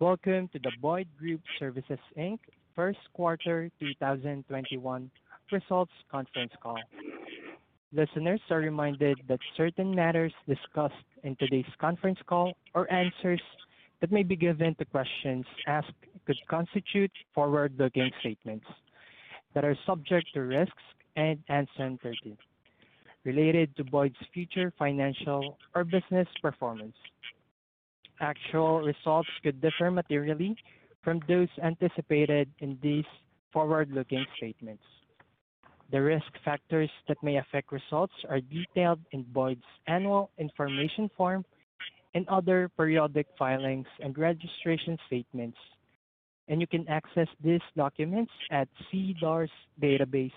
Welcome to the Boyd Group Services, Inc. First Quarter 2021 Results Conference Call. Listeners are reminded that certain matters discussed in today's conference call or answers that may be given to questions asked could constitute forward-looking statements that are subject to risks and uncertainty related to Boyd's future financial or business performance. Actual results could differ materially from those anticipated in these forward-looking statements. The risk factors that may affect results are detailed in Boyd's annual information form and other periodic filings and registration statements, and you can access these documents at SEDAR's database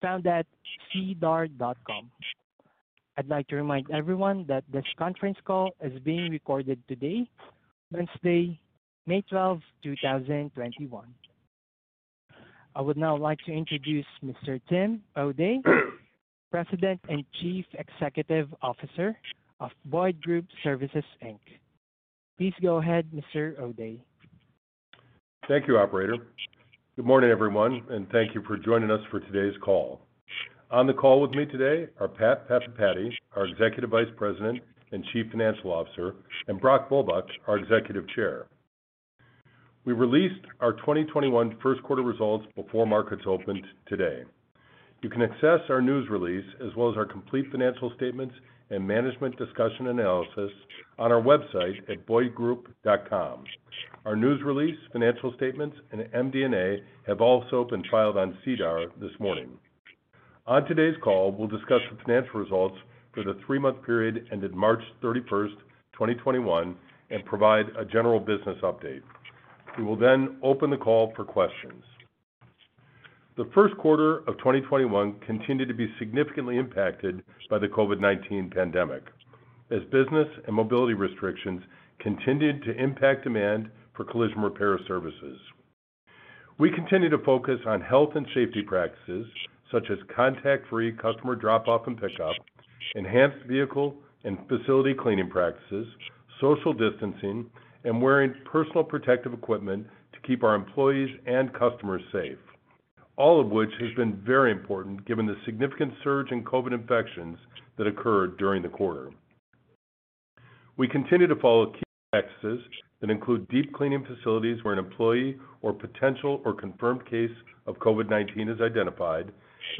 found at sedar.com. I'd like to remind everyone that this conference call is being recorded today, Wednesday, May 12, 2021. I would now like to introduce Mr. Tim O'Day, President and Chief Executive Officer of Boyd Group Services, Inc. Please go ahead, Mr. O'Day. Thank you, Operator. Good morning, everyone, and thank you for joining us for today's call. On the call with me today are Pat Papadde, our Executive Vice President and Chief Financial Officer, and Brock Bulbuck, our Executive Chair. We released our 2021 first quarter results before markets opened today. You can access our news release as well as our complete financial statements and management discussion analysis on our website at boydgroup.com. Our news release, financial statements, and MD&A have also been filed on SEDAR this morning. On today's call, we'll discuss the financial results for the three-month period ended March 31st, 2021, and provide a general business update. We will then open the call for questions. The first quarter of 2021 continued to be significantly impacted by the COVID-19 pandemic, as business and mobility restrictions continued to impact demand for collision repair services. We continue to focus on health and safety practices, such as contact-free customer drop-off and pickup, enhanced vehicle and facility cleaning practices, social distancing, and wearing personal protective equipment to keep our employees and customers safe, all of which has been very important given the significant surge in COVID infections that occurred during the quarter. We continue to follow key practices that include deep cleaning facilities where an employee or potential or confirmed case of COVID-19 is identified,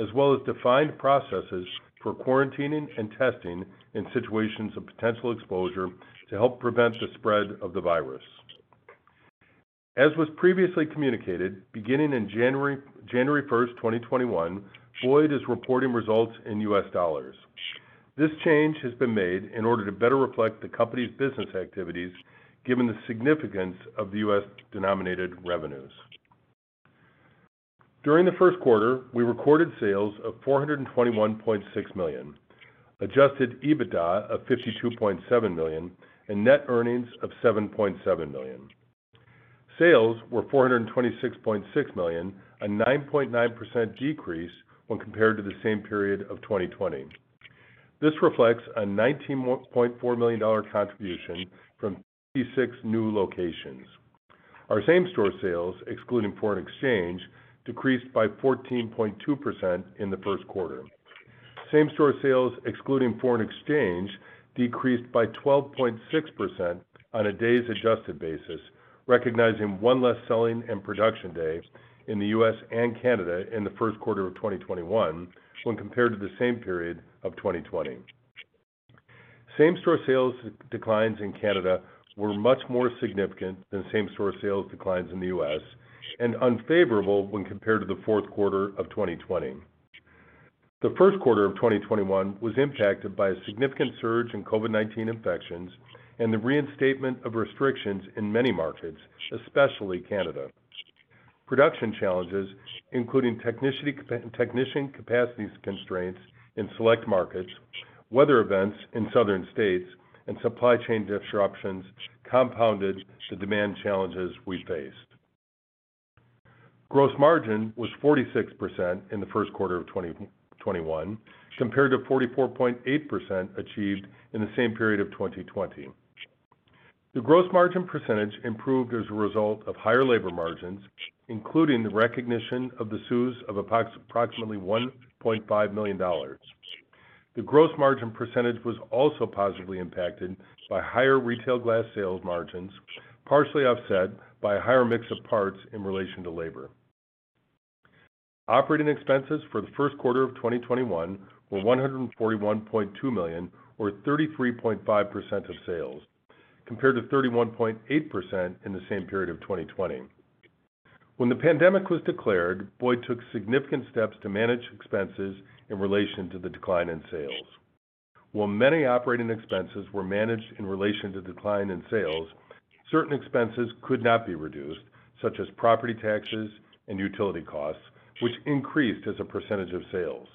as well as defined processes for quarantining and testing in situations of potential exposure to help prevent the spread of the virus. As was previously communicated, beginning in January 1st, 2021, Boyd is reporting results in U.S. dollars. This change has been made in order to better reflect the company's business activities, given the significance of the U.S. denominated revenues. During the first quarter, we recorded sales of $421.6 million, adjusted EBITDA of $52.7 million, and net earnings of $7.7 million. Sales were $426.6 million, a 9.9% decrease when compared to the same period of 2020. This reflects a $19.4 million contribution from 56 new locations. Our same-store sales, excluding foreign exchange, decreased by 14.2% in the first quarter. Same-store sales, excluding foreign exchange, decreased by 12.6% on a days adjusted basis, recognizing one less selling and production day in the U.S. and Canada in the first quarter of 2021 when compared to the same period of 2020. Same-store sales declines in Canada were much more significant than same-store sales declines in the U.S., and unfavorable when compared to the fourth quarter of 2020. The first quarter of 2021 was impacted by a significant surge in COVID-19 infections and the reinstatement of restrictions in many markets, especially Canada. Production challenges, including technician capacity constraints in select markets, weather events in southern states, and supply chain disruptions compounded the demand challenges we faced. Gross margin was 46% in the first quarter of 2021, compared to 44.8% achieved in the same period of 2020. The gross margin percentage improved as a result of higher labor margins, including the recognition of the CEWS of approximately $1.5 million. The gross margin percentage was also positively impacted by higher retail glass sales margins, partially offset by a higher mix of parts in relation to labor. Operating expenses for the first quarter of 2021 were $141.2 million, or 33.5% of sales, compared to 31.8% in the same period of 2020. When the pandemic was declared, Boyd took significant steps to manage expenses in relation to the decline in sales. While many operating expenses were managed in relation to the decline in sales, certain expenses could not be reduced, such as property taxes and utility costs, which increased as a percentage of sales.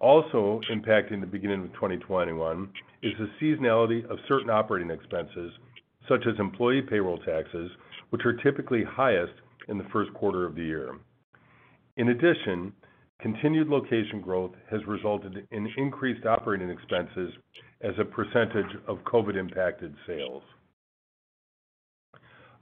Also impacting the beginning of 2021 is the seasonality of certain operating expenses, such as employee payroll taxes, which are typically highest in the first quarter of the year. In addition, continued location growth has resulted in increased operating expenses as a percentage of COVID-impacted sales.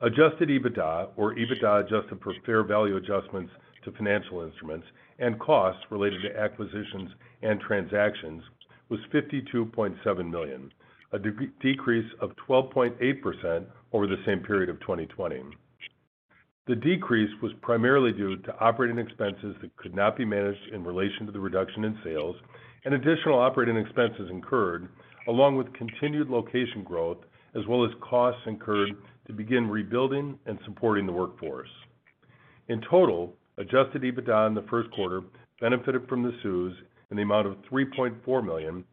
Adjusted EBITDA, or EBITDA adjusted for fair value adjustments to financial instruments and costs related to acquisitions and transactions, was $52.7 million, a decrease of 12.8% over the same period of 2020. The decrease was primarily due to operating expenses that could not be managed in relation to the reduction in sales and additional operating expenses incurred, along with continued location growth, as well as costs incurred to begin rebuilding and supporting the workforce. In total, adjusted EBITDA in the first quarter benefited from the CEWS in the amount of $3.4 million,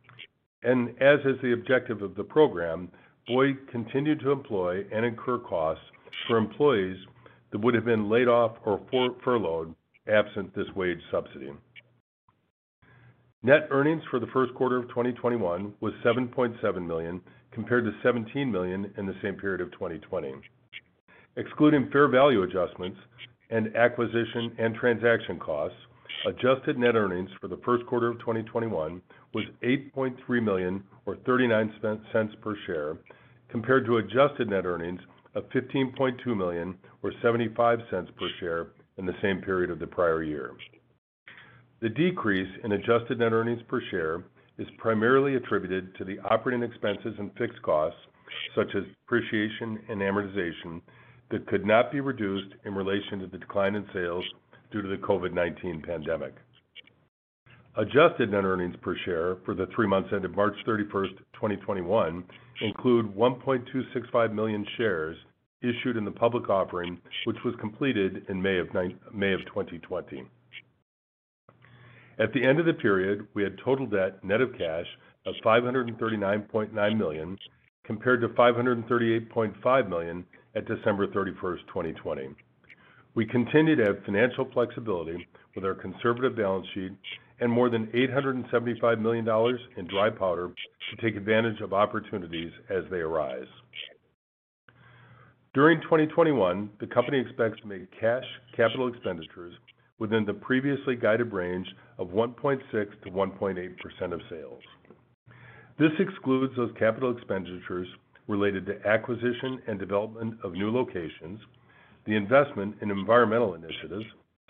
and as is the objective of the program, Boyd continued to employ and incur costs for employees that would have been laid off or furloughed absent this wage subsidy. Net earnings for the first quarter of 2021 was $7.7 million compared to $17 million in the same period of 2020. Excluding fair value adjustments and acquisition and transaction costs, adjusted net earnings for the first quarter of 2021 was $8.3 million or 39 cents per share compared to adjusted net earnings of $15.2 million or 75 cents per share in the same period of the prior year. The decrease in adjusted net earnings per share is primarily attributed to the operating expenses and fixed costs, such as depreciation and amortization, that could not be reduced in relation to the decline in sales due to the COVID-19 pandemic. Adjusted net earnings per share for the 3 months ended March 31st, 2021 include 1.265 million shares issued in the public offering, which was completed in May of 2020. At the end of the period, we had total debt net of cash of $539.9 million compared to $538.5 million at December 31st, 2020. We continue to have financial flexibility with our conservative balance sheet and more than $875 million in dry powder to take advantage of opportunities as they arise. During 2021, the company expects to make cash capital expenditures within the previously guided range of 1.6 to 1.8% of sales. This excludes those capital expenditures related to acquisition and development of new locations, the investment in environmental initiatives,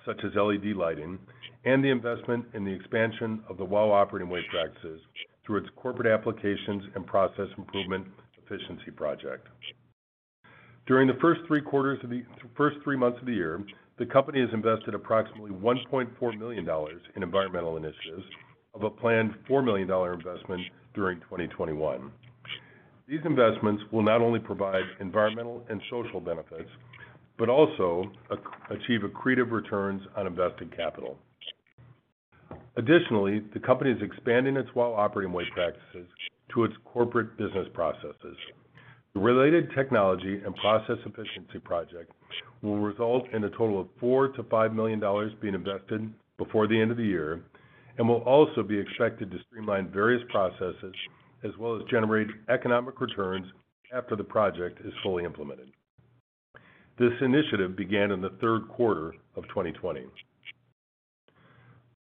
such as LED lighting, and the investment in the expansion of the WOW operating way practices through its corporate applications and process improvement efficiency project. During the first 3 months of the year, the company has invested approximately $1.4 million in environmental initiatives of a planned $4 million investment during 2021. These investments will not only provide environmental and social benefits, but also achieve accretive returns on invested capital. Additionally, the company is expanding its WOW operating way practices to its corporate business processes, The related technology and process efficiency project will result in a total of $4 to $5 million being invested before the end of the year, and will also be expected to streamline various processes as well as generate economic returns after the project is fully implemented. This initiative began in the third quarter of 2020.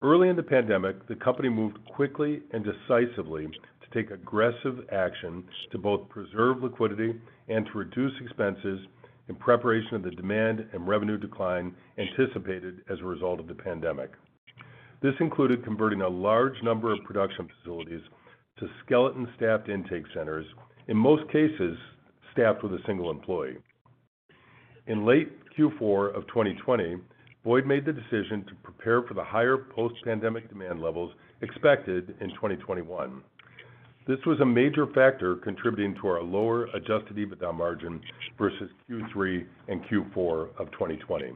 Early in the pandemic, the company moved quickly and decisively to take aggressive action to both preserve liquidity and to reduce expenses in preparation of the demand and revenue decline anticipated as a result of the pandemic. This included converting a large number of production facilities to skeleton-staffed intake centers, in most cases staffed with a single employee. In late Q4 of 2020, Boyd made the decision to prepare for the higher post-pandemic demand levels expected in 2021. This was a major factor contributing to our lower adjusted EBITDA margin versus Q3 and Q4 of 2020.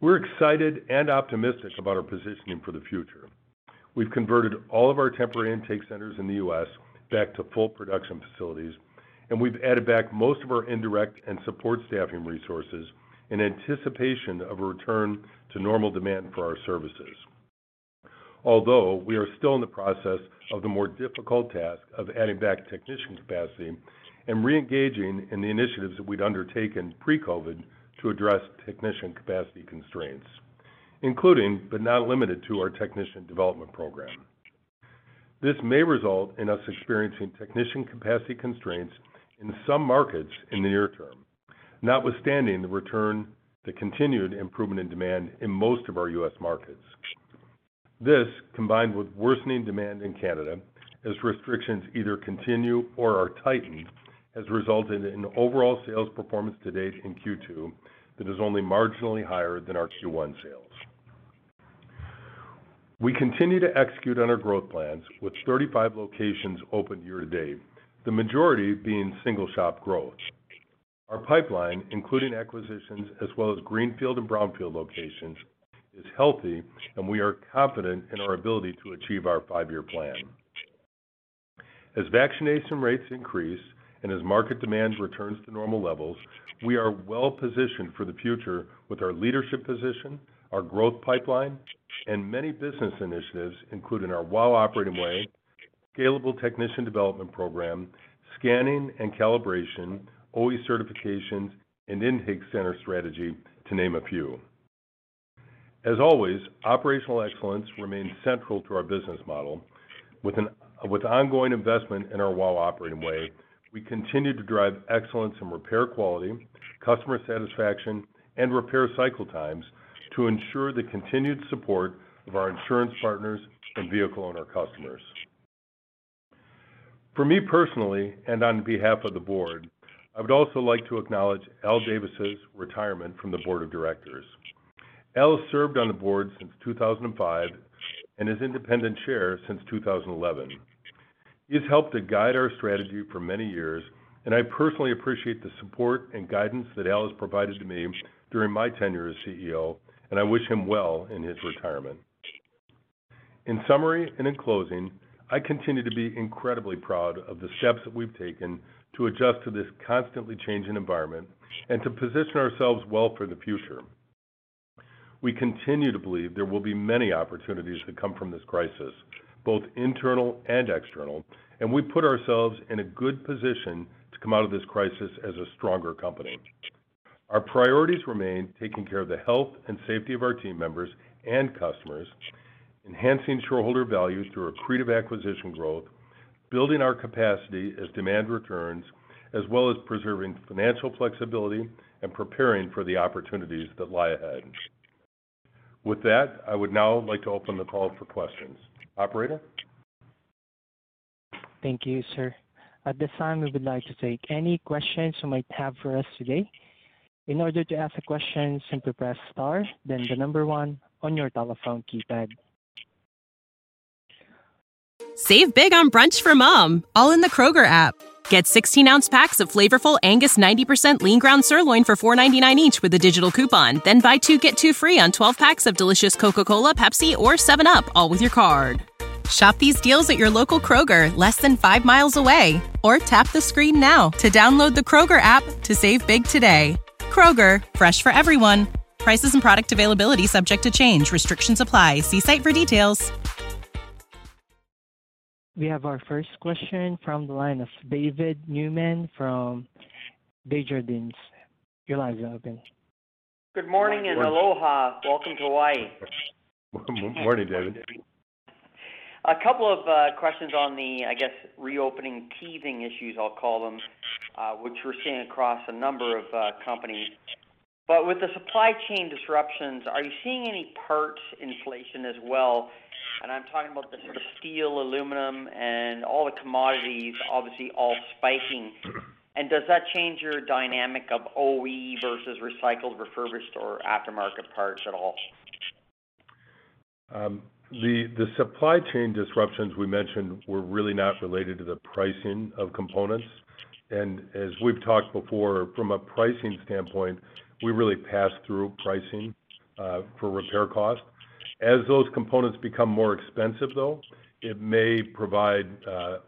We're excited and optimistic about our positioning for the future. We've converted all of our temporary intake centers in the U.S. back to full production facilities, and we've added back most of our indirect and support staffing resources in anticipation of a return to normal demand for our services. Although we are still in the process of the more difficult task of adding back technician capacity and re-engaging in the initiatives that we'd undertaken pre-COVID to address technician capacity constraints, including but not limited to our technician development program. This may result in us experiencing technician capacity constraints in some markets in the near term, notwithstanding the return to continued improvement in demand in most of our U.S. markets. This, combined with worsening demand in Canada, as restrictions either continue or are tightened, has resulted in overall sales performance to date in Q2 that is only marginally higher than our Q1 sales. We continue to execute on our growth plans with 35 locations open year-to-date, the majority being single-shop growth. Our pipeline, including acquisitions as well as greenfield and brownfield locations, is healthy, and we are confident in our ability to achieve our 5-year plan. As vaccination rates increase and as market demand returns to normal levels, we are well positioned for the future with our leadership position, our growth pipeline, and many business initiatives, including our WOW operating way, scalable technician development program, scanning and calibration, OE certifications, and intake center strategy, to name a few. As always, operational excellence remains central to our business model. With ongoing investment in our WOW operating way, we continue to drive excellence in repair quality, customer satisfaction, and repair cycle times to ensure the continued support of our insurance partners and vehicle owner customers. For me personally, and on behalf of the board, I would also like to acknowledge Al Davis's retirement from the board of directors. Al has served on the board since 2005 and is independent chair since 2011. He has helped to guide our strategy for many years, and I personally appreciate the support and guidance that Al has provided to me during my tenure as CEO, and I wish him well in his retirement. In summary and in closing, I continue to be incredibly proud of the steps that we've taken to adjust to this constantly changing environment and to position ourselves well for the future. We continue to believe there will be many opportunities that come from this crisis, both internal and external, and we put ourselves in a good position to come out of this crisis as a stronger company. Our priorities remain taking care of the health and safety of our team members and customers, enhancing shareholder value through accretive acquisition growth, building our capacity as demand returns, as well as preserving financial flexibility and preparing for the opportunities that lie ahead. With that, I would now like to open the call for questions. Operator? Thank you, sir. At this time, we would like to take any questions you might have for us today. In order to ask a question, simply press star, then the number 1 on your telephone keypad. Save big on brunch for mom, all in the Kroger app. Get 16-ounce packs of flavorful Angus 90% lean ground sirloin for $4.99 each with a digital coupon. Then buy 2, get 2 free on 12 packs of delicious Coca-Cola, Pepsi, or 7-Up, all with your card. Shop these deals at your local Kroger, less than 5 miles away. Or tap the screen now to download the Kroger app to save big today. Kroger, fresh for everyone. Prices and product availability subject to change. Restrictions apply. See site for details. We have our first question from the line of David Newman from Desjardins. Your line is open. Good morning and aloha. Welcome to Hawaii. Morning, David. A couple of questions on the, I guess, reopening teething issues, I'll call them, which we're seeing across a number of companies. But with the supply chain disruptions, are you seeing any parts inflation as well? And I'm talking about the sort of steel, aluminum, and all the commodities, obviously all spiking. And does that change your dynamic of OE versus recycled, refurbished, or aftermarket parts at all? The supply chain disruptions we mentioned were really not related to the pricing of components. And as we've talked before, from a pricing standpoint, we really pass through pricing for repair costs. As those components become more expensive, though, it may provide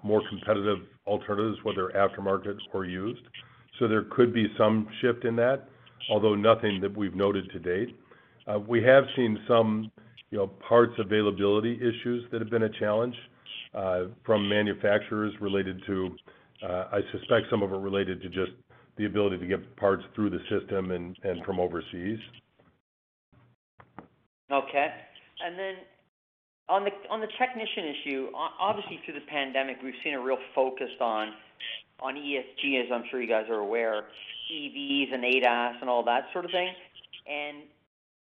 more competitive alternatives, whether aftermarket or used. So there could be some shift in that, although nothing that we've noted to date. We have seen some parts availability issues that have been a challenge from manufacturers related to, I suspect some of it related to just the ability to get parts through the system and from overseas. Okay. And then on the technician issue, obviously through the pandemic, we've seen a real focus on ESG, as I'm sure you guys are aware, EVs and ADAS and all that sort of thing. And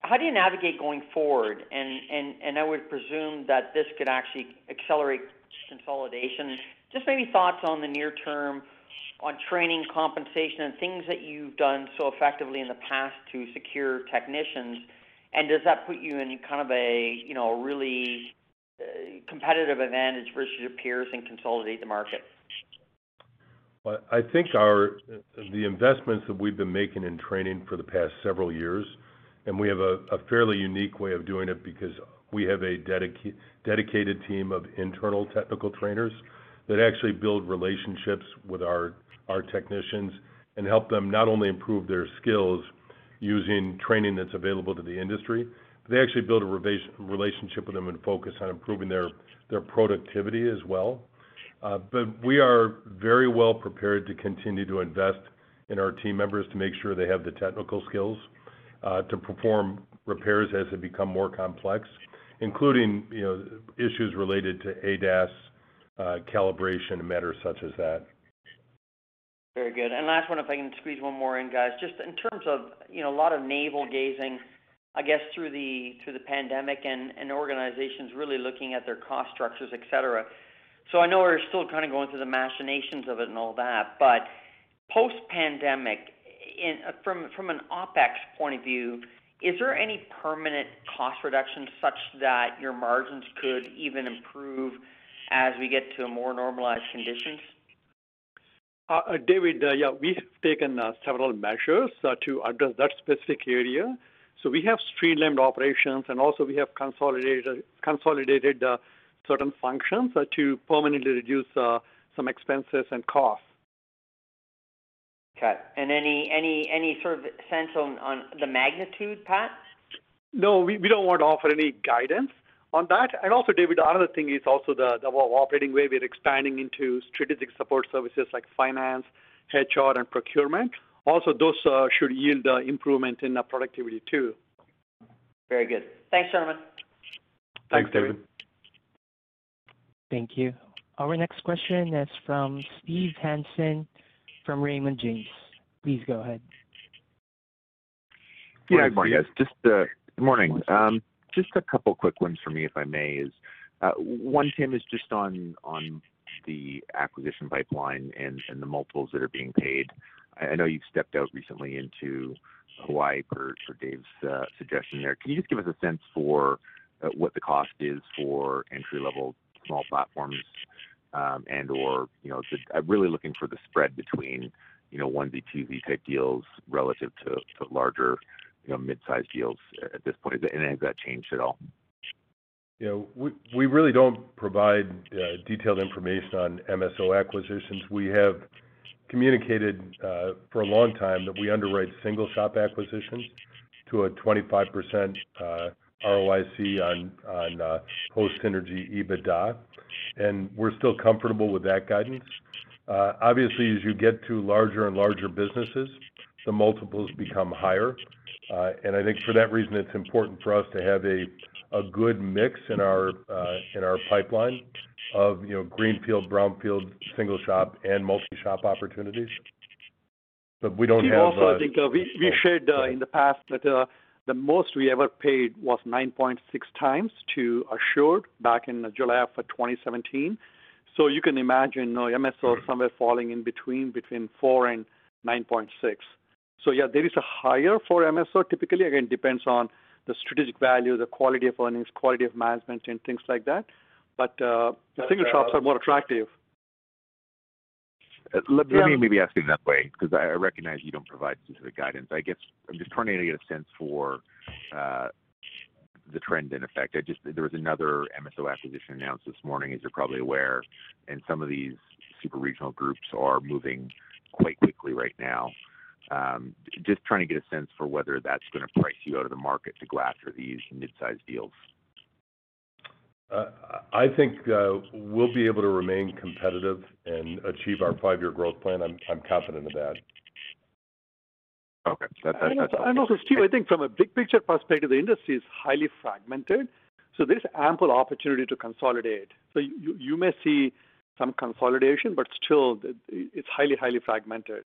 how do you navigate going forward? And I would presume that this could actually accelerate consolidation. Just maybe thoughts on the near term, on training, compensation, and things that you've done so effectively in the past to secure technicians. And does that put you in kind of a, really competitive advantage versus your peers and consolidate the market? Well, I think the investments that we've been making in training for the past several years, and we have a fairly unique way of doing it because we have a dedicated team of internal technical trainers that actually build relationships with our technicians and help them not only improve their skills using training that's available to the industry, but they actually build a relationship with them and focus on improving their productivity as well. But we are very well prepared to continue to invest in our team members to make sure they have the technical skills to perform repairs as they become more complex, including issues related to ADAS, calibration, and matters such as that. Very good. And last one, if I can squeeze one more in, guys, just in terms of, a lot of navel gazing, I guess, through the pandemic and organizations really looking at their cost structures, et cetera. So I know we're still kind of going through the machinations of it and all that, but post-pandemic, from an OPEX point of view, is there any permanent cost reduction such that your margins could even improve as we get to more normalized conditions? David, we have taken several measures to address that specific area. So we have streamlined operations, and also we have consolidated certain functions to permanently reduce some expenses and costs. Okay. And any sort of sense on the magnitude, Pat? No, we don't want to offer any guidance on that. And also, David, another thing is also the operating way. We're expanding into strategic support services like finance, HR, and procurement. Also, those should yield improvement in productivity, too. Very good. Thanks, gentlemen. Thanks, David. Thank you. Our next question is from Steve Hansen from Raymond James. Please go ahead. Yeah, good morning, guys. Good morning. Just a couple quick ones for me, if I may. Is one, Tim, is just on the acquisition pipeline and the multiples that are being paid. I know you've stepped out recently into Hawaii for Dave's suggestion there. Can you just give us a sense for what the cost is for entry-level small platforms? And or, I'm really looking for the spread between, onesie, twosie type deals relative to larger, mid-sized deals at this point. And has that changed at all? You know, we really don't provide detailed information on MSO acquisitions. We have communicated for a long time that we underwrite single shop acquisitions to a 25% ROIC on post synergy EBITDA, and we're still comfortable with that guidance. Obviously, as you get to larger and larger businesses, the multiples become higher, and I think for that reason, it's important for us to have a good mix in our pipeline of, you know, greenfield, brownfield, single shop, and multi-shop opportunities. But we don't have. Also, I think we shared in the past that the most we ever paid was 9.6 times to Assured back in July of 2017. So you can imagine, you know, MSO somewhere falling in between 4 and 9.6. So yeah, there is a higher for MSO. Typically, again, depends on the strategic value, the quality of earnings, quality of management, and things like that. But the single shops are more attractive. Let me maybe ask it that way, because I recognize you don't provide specific guidance. I guess I'm just trying to get a sense for the trend in effect. There was another MSO acquisition announced this morning, as you're probably aware, and some of these super regional groups are moving quite quickly right now. Just trying to get a sense for whether that's going to price you out of the market to go after these mid-sized deals. I think we'll be able to remain competitive and achieve our 5-year growth plan. I'm confident of that. Okay. And also, Steve, I think from a big picture perspective, the industry is highly fragmented, so there's ample opportunity to consolidate. So you may see some consolidation, but still, it's highly, highly fragmented.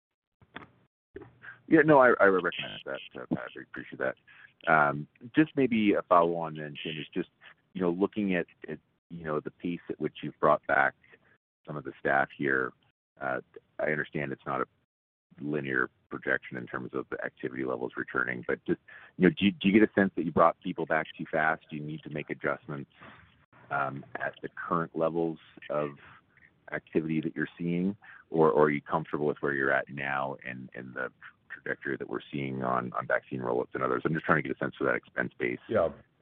Yeah, no, I recognize that, Pat. I appreciate that. Just maybe a follow-on then, Tim, is just, you know, looking at you know, the pace at which you've brought back some of the staff here. I understand it's not a linear projection in terms of the activity levels returning, but just, you know, do you get a sense that you brought people back too fast? Do you need to make adjustments at the current levels of activity that you're seeing, or are you comfortable with where you're at now and the trajectory that we're seeing on vaccine roll-ups and others? I'm just trying to get a sense for that expense base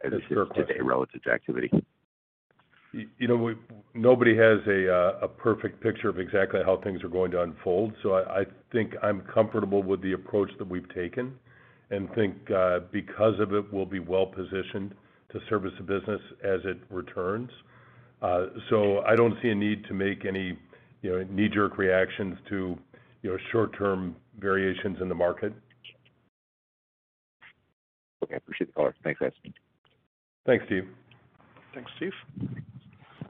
as it is today relative to activity. You know, nobody has a perfect picture of exactly how things are going to unfold, so I think I'm comfortable with the approach that we've taken and think because of it we'll be well-positioned to service the business as it returns. So I don't see a need to make any, you know, knee-jerk reactions to, you know, short-term variations in the market. Okay, I appreciate the call. Thanks, guys. Thanks, Steve. Thanks, Steve.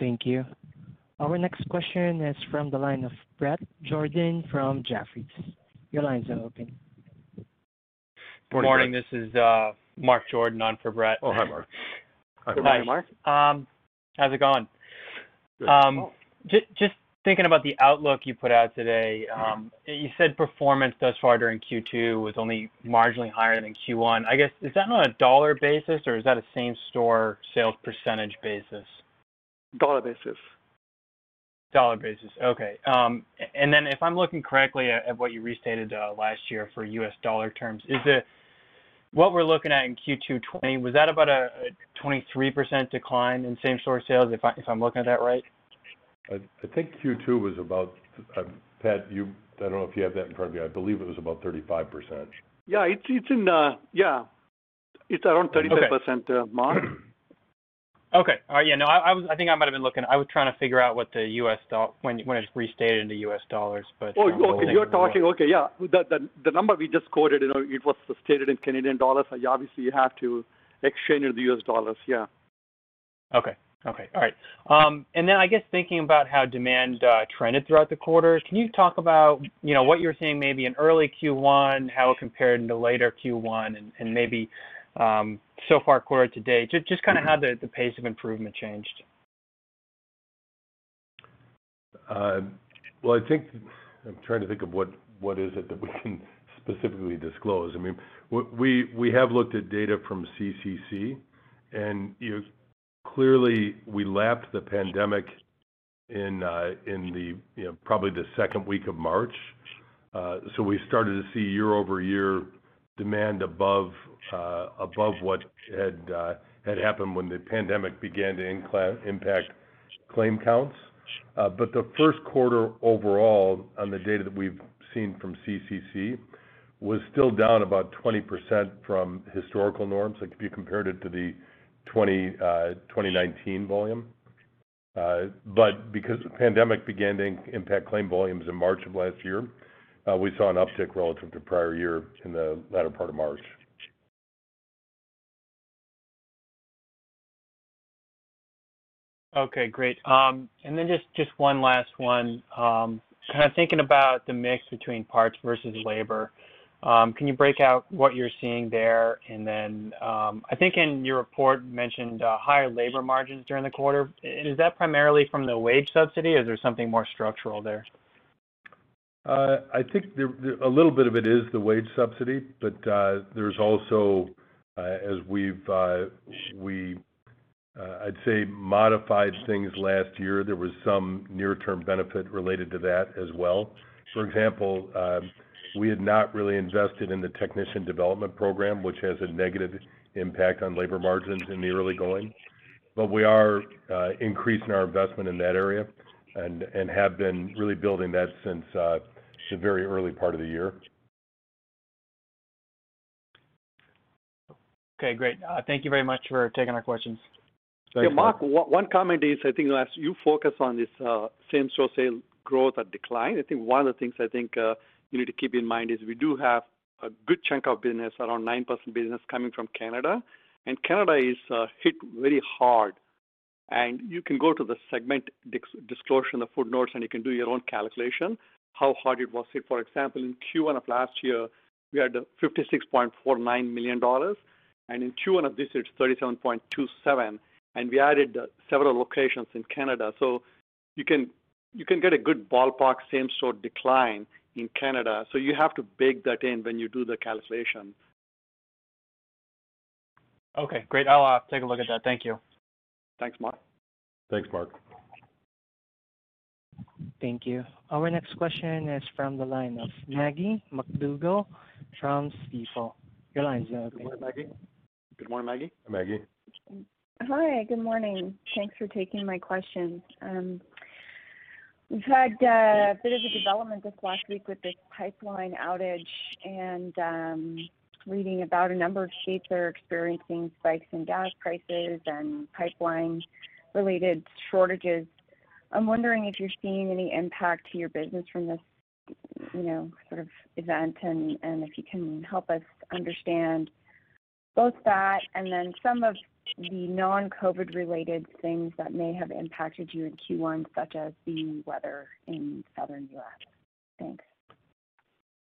Thank you. Our next question is from the line of Brett Jordan from Jefferies. Your lines are open. Good morning. Brett. This is Mark Jordan on for Brett. Oh, hi, Mark. Hi, Mark. How's it going? Just thinking about the outlook you put out today, you said performance thus far during Q2 was only marginally higher than Q1. I guess, is that on a dollar basis, or is that a same-store sales percentage basis? Dollar basis. Dollar basis, okay. And then if I'm looking correctly at what you restated last year for U.S. dollar terms, is what we're looking at in Q2 20, was that about a 23% decline in same-store sales, if I'm looking at that right? I think Q2 was about, Pat, I don't know if you have that in front of you. I believe it was about 35%. Yeah, it's in it's around 35% mark. Okay. All right. Yeah. No, I think I might have been looking. I was trying to figure out what the U.S. when it's restated into U.S. dollars. But okay. You're talking. What? Okay. Yeah. The number we just quoted, you know, it was stated in Canadian dollars. So obviously, you have to exchange it to U.S. dollars. Yeah. Okay. Okay. All right. And then I guess thinking about how demand trended throughout the quarter, can you talk about, you know, what you're seeing maybe in early Q1, how it compared to later Q1, and maybe so far quarter to date, just kind of how the pace of improvement changed? Well, I think I'm trying to think of what is it that we can specifically disclose. I mean, we have looked at data from CCC, and you know, clearly, we lapped the pandemic in the, you know, probably the second week of March. So we started to see year over year demand above what had had happened when the pandemic began to impact claim counts. But the first quarter overall, on the data that we've seen from CCC, was still down about 20% from historical norms, like if you compared it to the 2019 volume. But because the pandemic began to impact claim volumes in March of last year, we saw an uptick relative to prior year in the latter part of March. Okay, great. And then just one last one. Kind of thinking about the mix between parts versus labor. Can you break out what you're seeing there? And then I think in your report mentioned higher labor margins during the quarter. Is that primarily from the wage subsidy, or is there something more structural there? I think a little bit of it is the wage subsidy, but there's also, as I'd say, modified things last year. There was some near-term benefit related to that as well. For example, we had not really invested in the technician development program, which has a negative impact on labor margins in the early going. But we are increasing our investment in that area and have been really building that since the very early part of the year. Okay, great. Thank you very much for taking our questions. Thanks, yeah, Mark, one comment is, I think as you focus on this same-store sale growth or decline, I think one of the things I think you need to keep in mind is we do have a good chunk of business, around 9% business coming from Canada, and Canada is hit very hard. And you can go to the segment disclosure in the footnotes, and you can do your own calculation, how hard it was hit. For example, in Q1 of last year, we had $56.49 million, and in Q1 of this year, it's $37.27, and we added several locations in Canada. So you can get a good ballpark same-store decline in Canada. So you have to bake that in when you do the calculation. Okay, great. I'll take a look at that. Thank you. Thanks, Mark. Thanks, Mark. Thank you. Our next question is from the line of Maggie McDougall from Stifel. Your line's open. Good morning, Maggie. Good morning, Maggie. Hi, Maggie. Hi, good morning. Thanks for taking my question. We've had a bit of a development this last week with this pipeline outage, and reading about a number of states that are experiencing spikes in gas prices and pipeline-related shortages. I'm wondering if you're seeing any impact to your business from this, sort of event, and if you can help us understand both that and then some of the non-COVID related things that may have impacted you in Q1, such as the weather in southern U.S. Thanks.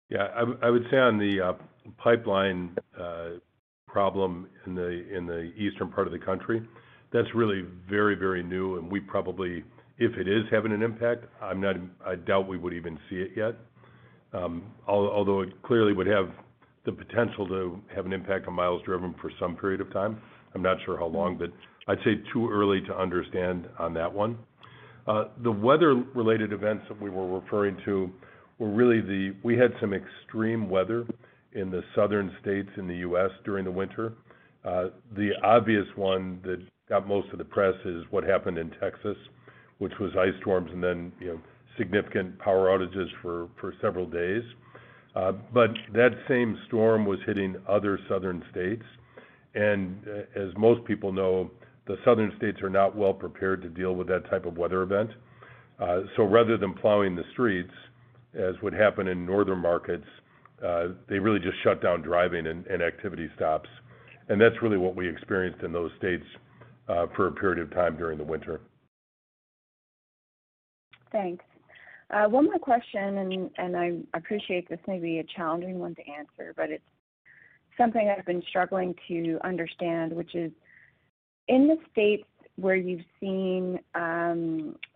Yeah, I would say on the pipeline problem in the eastern part of the country, that's really very, very new, and we probably, if it is having an impact, I doubt we would even see it yet. Although it clearly would have the potential to have an impact on miles driven for some period of time. I'm not sure how long, but I'd say too early to understand on that one. The weather-related events that we were referring to were really we had some extreme weather in the southern states in the U.S. during the winter. The obvious one that got most of the press is what happened in Texas, which was ice storms and then significant power outages for several days. But that same storm was hitting other southern states. And as most people know, the southern states are not well prepared to deal with that type of weather event. So rather than plowing the streets, as would happen in northern markets, they really just shut down driving and activity stops. And that's really what we experienced in those states for a period of time during the winter. Thanks. One more question, and I appreciate this may be a challenging one to answer, but it's something I've been struggling to understand, which is in the states where you've seen,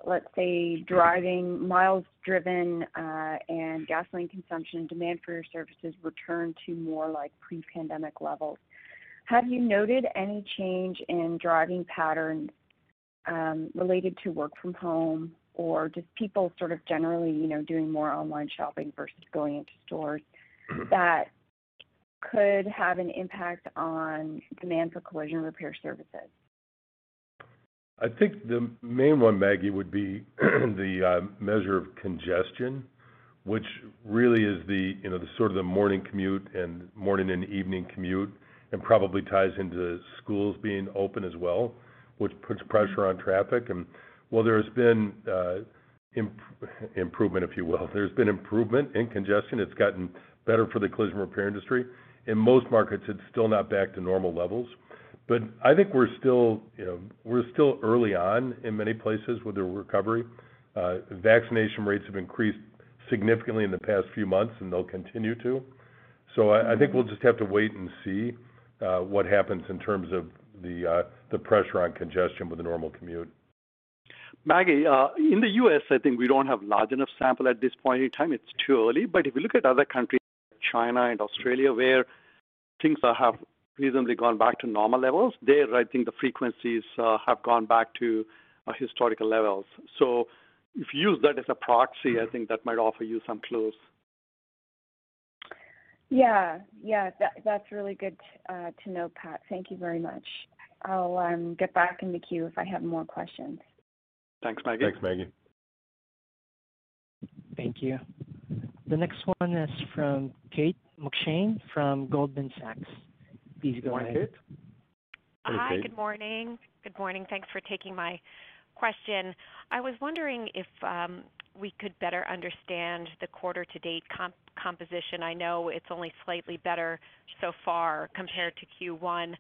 let's say, driving, miles driven, and gasoline consumption, demand for your services return to more like pre-pandemic levels. Have you noted any change in driving patterns related to work from home, or just people sort of generally, doing more online shopping versus going into stores that could have an impact on demand for collision repair services? I think the main one, Maggie, would be the measure of congestion, which really is the sort of the morning commute and morning and evening commute, and probably ties into schools being open as well, which puts pressure on traffic. And while there's been improvement, if you will, there's been improvement in congestion. It's gotten better for the collision repair industry. In most markets, it's still not back to normal levels. But I think we're still early on in many places with the recovery. Vaccination rates have increased significantly in the past few months, and they'll continue to. So I think we'll just have to wait and see what happens in terms of the pressure on congestion with a normal commute. Maggie, in the U.S., I think we don't have large enough sample at this point in time. It's too early. But if you look at other countries, China and Australia, where things have reasonably gone back to normal levels, there I think the frequencies have gone back to historical levels. So if you use that as a proxy, I think that might offer you some clues. Yeah, that's really good to know, Pat. Thank you very much. I'll get back in the queue if I have more questions. Thanks, Maggie. Thank you. The next one is from Kate McShane from Goldman Sachs. Please go ahead. Kate. Hi, Kate. Good morning. Thanks for taking my question. I was wondering if we could better understand the quarter-to-date composition. I know it's only slightly better so far compared to Q1,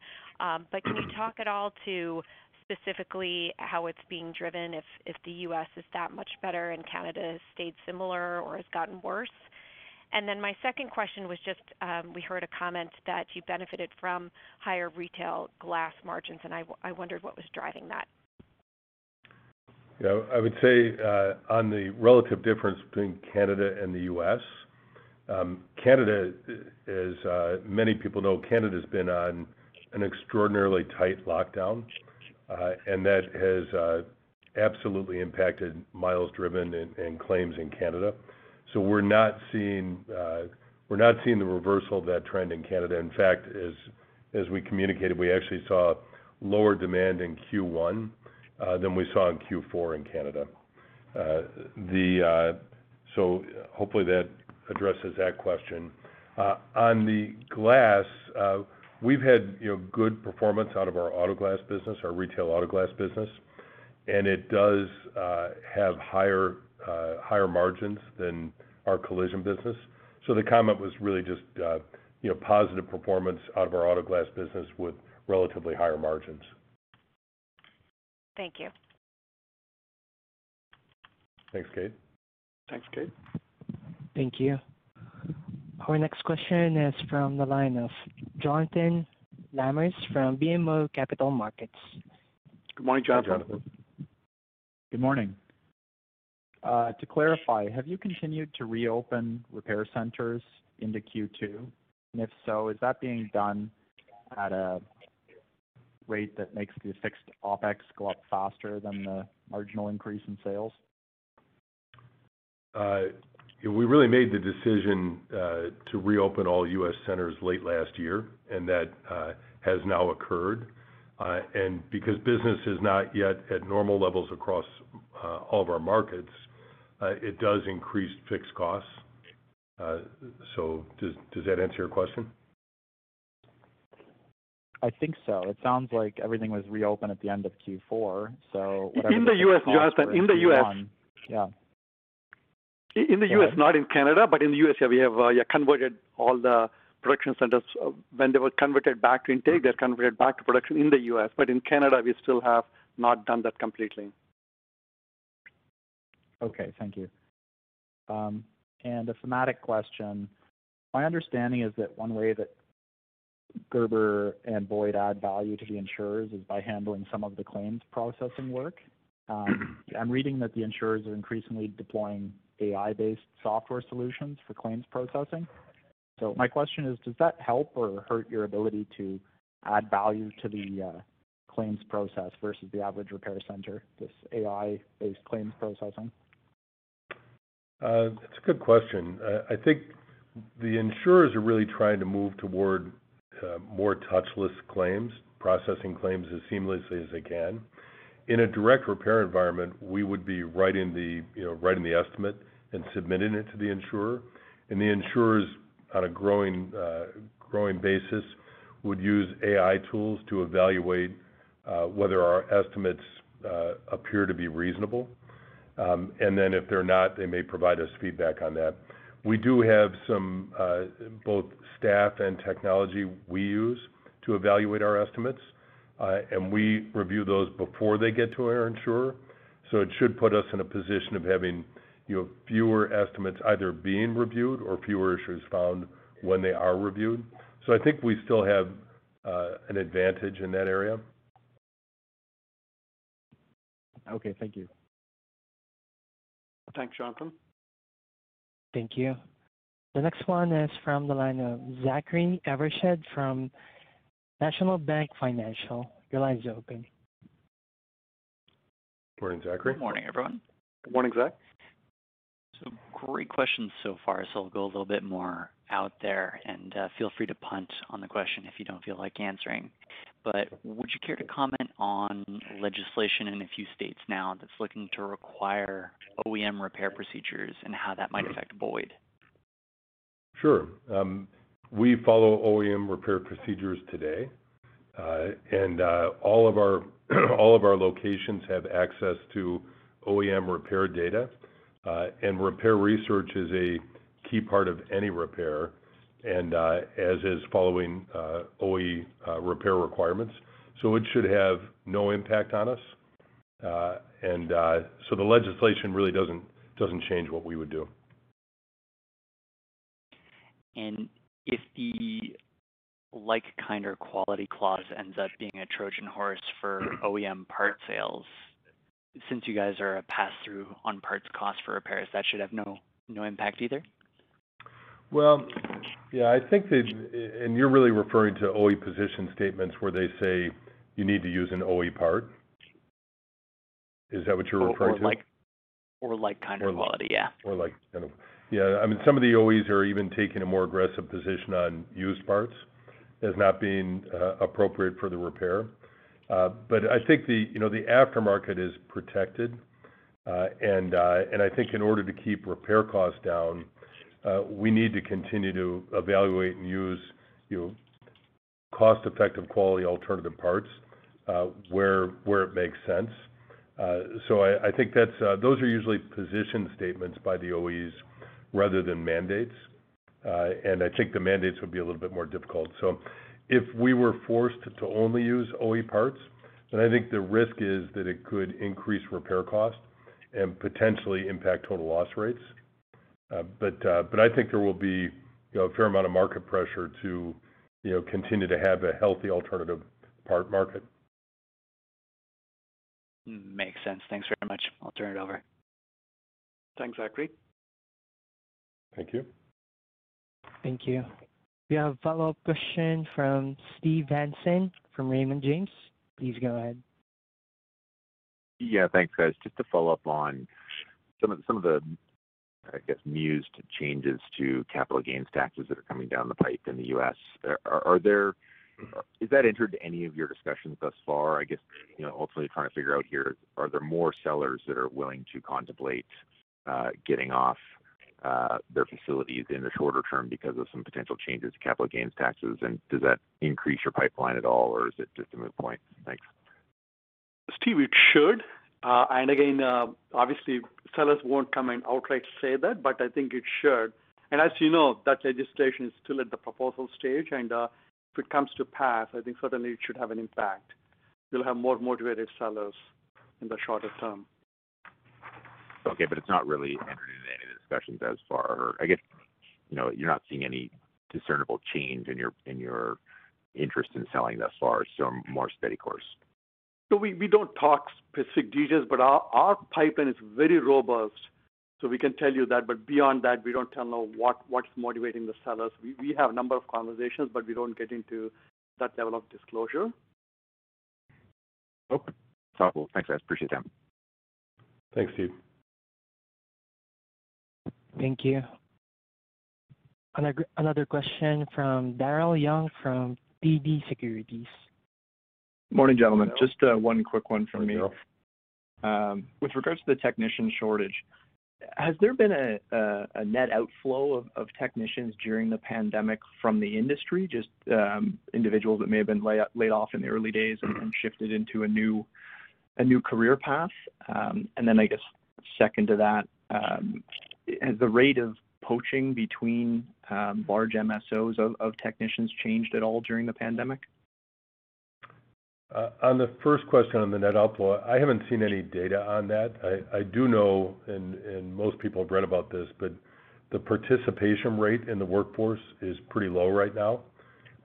but can you talk at all to specifically how it's being driven, if the U.S. is that much better and Canada stayed similar or has gotten worse? And then my second question was just we heard a comment that you benefited from higher retail glass margins, and I wondered what was driving that. Yeah, I would say on the relative difference between Canada and the U.S., Canada, as many people know, Canada's been on an extraordinarily tight lockdown, and that has absolutely impacted miles driven and claims in Canada. So we're not seeing the reversal of that trend in Canada. In fact, as we communicated, we actually saw lower demand in Q1 than we saw in Q4 in Canada. So hopefully that addresses that question. On the glass, we've had good performance out of our auto glass business, our retail auto glass business, and it does have higher margins than our collision business. So the comment was really just positive performance out of our auto glass business with relatively higher margins. Thank you. Thanks, Kate. Thank you. Our next question is from the line of Jonathan Lammers from BMO Capital Markets. Good morning, Jonathan. Good morning. To clarify, have you continued to reopen repair centers into Q2? And if so, is that being done at a rate that makes the fixed OPEX go up faster than the marginal increase in sales? We really made the decision to reopen all U.S. centers late last year, and that has now occurred. And because business is not yet at normal levels across all of our markets, it does increase fixed costs. So does that answer your question? I think so. It sounds like everything was reopened at the end of Q4. So in the U.S., Jonathan, in the U.S. Yeah. In the U.S., not in Canada, but in the U.S., yeah, we have converted all the production centers. When they were converted back to intake, they're converted back to production in the U.S. But in Canada, we still have not done that completely. Okay, thank you. And a thematic question. My understanding is that one way that Gerber and Boyd add value to the insurers is by handling some of the claims processing work. I'm reading that the insurers are increasingly deploying AI-based software solutions for claims processing. So my question is, does that help or hurt your ability to add value to the claims process versus the average repair center, this AI-based claims processing? That's a good question. I think the insurers are really trying to move toward more touchless claims, processing claims as seamlessly as they can. In a direct repair environment, we would be writing the, writing the estimate and submitting it to the insurer, and the insurers on a growing basis would use AI tools to evaluate whether our estimates appear to be reasonable. And then if they're not, they may provide us feedback on that. We do have some both staff and technology we use to evaluate our estimates, and we review those before they get to our insurer. So it should put us in a position of having fewer estimates either being reviewed or fewer issues found when they are reviewed. So I think we still have an advantage in that area. Okay, thank you. Thanks, Jonathan. Thank you. The next one is from the line of Zachary Evershed from National Bank Financial. Your line's open. Good morning, Zachary. Good morning, everyone. Good morning, Zach. So great questions so far, so I'll go a little bit more out there, and feel free to punt on the question if you don't feel like answering. But would you care to comment on legislation in a few states now that's looking to require OEM repair procedures and how that might affect Boyd? Sure. We follow OEM repair procedures today, and all of our locations have access to OEM repair data. And repair research is a key part of any repair, and as is following OE repair requirements. So it should have no impact on us. So the legislation really doesn't change what we would do. And if the like, kind, or quality clause ends up being a Trojan horse for OEM part sales, since you guys are a pass-through on parts cost for repairs, that should have no impact either? Well, yeah, I think that, and you're really referring to OE position statements where they say you need to use an OE part. Is that what you're referring to? Or like kind of quality. I mean, some of the OEs are even taking a more aggressive position on used parts as not being appropriate for the repair. But I think the aftermarket is protected, and I think in order to keep repair costs down, we need to continue to evaluate and use cost-effective, quality alternative parts where it makes sense. So I think that's those are usually position statements by the OEs rather than mandates, and I think the mandates would be a little bit more difficult. So if we were forced to only use OE parts, then I think the risk is that it could increase repair costs and potentially impact total loss rates. But I think there will be a fair amount of market pressure to continue to have a healthy alternative part market. Makes sense. Thanks very much. I'll turn it over. Thanks, Zachary. Thank you. Thank you. We have a follow-up question from Steve Hansen from Raymond James. Please go ahead. Yeah, thanks, guys. Just to follow up on some of the, I guess, mused changes to capital gains taxes that are coming down the pipe in the U.S. Is that entered any of your discussions thus far? I guess, ultimately trying to figure out here, are there more sellers that are willing to contemplate getting off their facilities in the shorter term because of some potential changes to capital gains taxes, and does that increase your pipeline at all, or is it just a moot point? Thanks. Steve, it should. And again, obviously, sellers won't come and outright say that, but I think it should. And as you know, that legislation is still at the proposal stage, and if it comes to pass, I think certainly it should have an impact. We'll have more motivated sellers in the shorter term. Okay, but it's not really entered into any of the discussions as far. I guess you're not seeing any discernible change in your interest in selling thus far. So more steady course. So we don't talk specific details, but our pipeline is very robust. So we can tell you that. But beyond that, we don't know what's motivating the sellers. We have a number of conversations, but we don't get into that level of disclosure. Okay, helpful. Thanks, guys. Appreciate that. Thanks, Steve. Thank you. another question from Daryl Young from TD Securities. Morning, gentlemen. Hello. Just one quick one from me. With regards to the technician shortage, has there been a net outflow of technicians during the pandemic from the industry, just individuals that may have been laid off in the early days and shifted into a new career path? And then I guess second to that, has the rate of poaching between large MSOs of technicians changed at all during the pandemic? On the first question on the net outflow, I haven't seen any data on that. I do know, and most people have read about this, but the participation rate in the workforce is pretty low right now,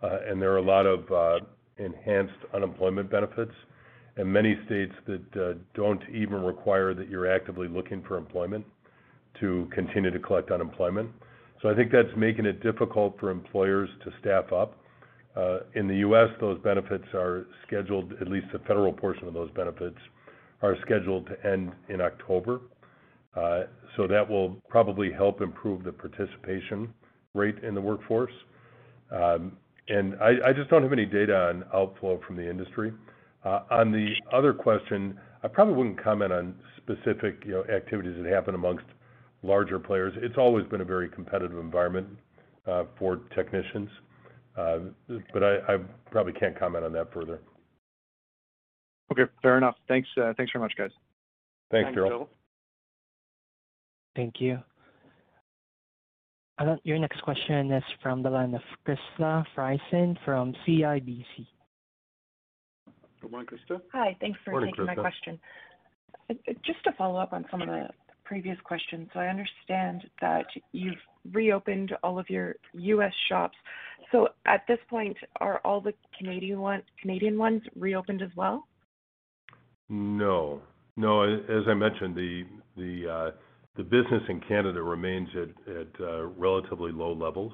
and there are a lot of enhanced unemployment benefits, and many states that don't even require that you're actively looking for employment to continue to collect unemployment. So I think that's making it difficult for employers to staff up. In the U.S., those benefits are scheduled, at least the federal portion of those benefits, are scheduled to end in October. So that will probably help improve the participation rate in the workforce. And I just don't have any data on outflow from the industry. On the other question, I probably wouldn't comment on specific activities that happen amongst larger players. It's always been a very competitive environment for technicians. But I probably can't comment on that further. Okay, fair enough. Thanks. Thanks very much, guys. Thanks, Daryl. Thank you. Your next question is from the line of Christa Friesen from CIBC. Good morning, Christa. Hi. Thanks for taking my question. Just to follow up on some of the previous question. So I understand that you've reopened all of your U.S. shops. So at this point, are all the Canadian ones reopened as well? No. As I mentioned, the business in Canada remains at relatively low levels,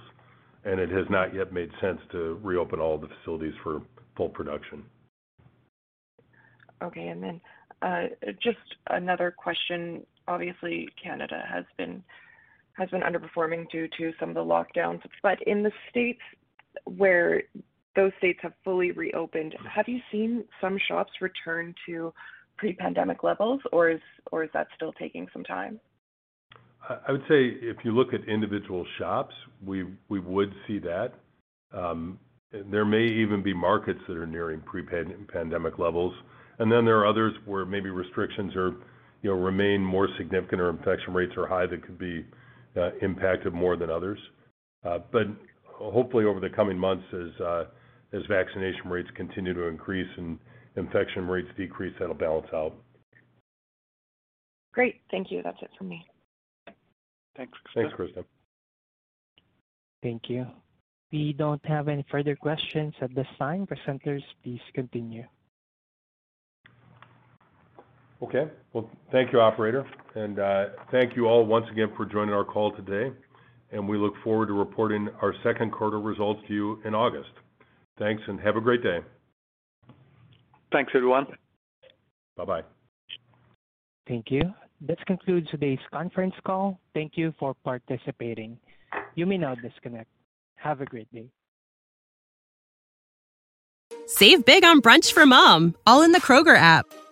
and it has not yet made sense to reopen all the facilities for full production. Okay, and then just another question. Obviously, Canada has been underperforming due to some of the lockdowns. But in the states where those states have fully reopened, have you seen some shops return to pre-pandemic levels, or is that still taking some time? I would say if you look at individual shops, we would see that. There may even be markets that are nearing pre-pandemic levels, and then there are others where maybe restrictions are remain more significant or infection rates are high that could be impacted more than others. But hopefully over the coming months as vaccination rates continue to increase and infection rates decrease, that'll balance out. Great. Thank you. That's it from me. Thanks, Krista. Thank you. We don't have any further questions at this time. Presenters, please continue. Okay. Well, thank you, operator. And thank you all once again for joining our call today. And we look forward to reporting our second quarter results to you in August. Thanks and have a great day. Thanks, everyone. Bye-bye. Thank you. This concludes today's conference call. Thank you for participating. You may now disconnect. Have a great day. Save big on brunch for mom, all in the Kroger app.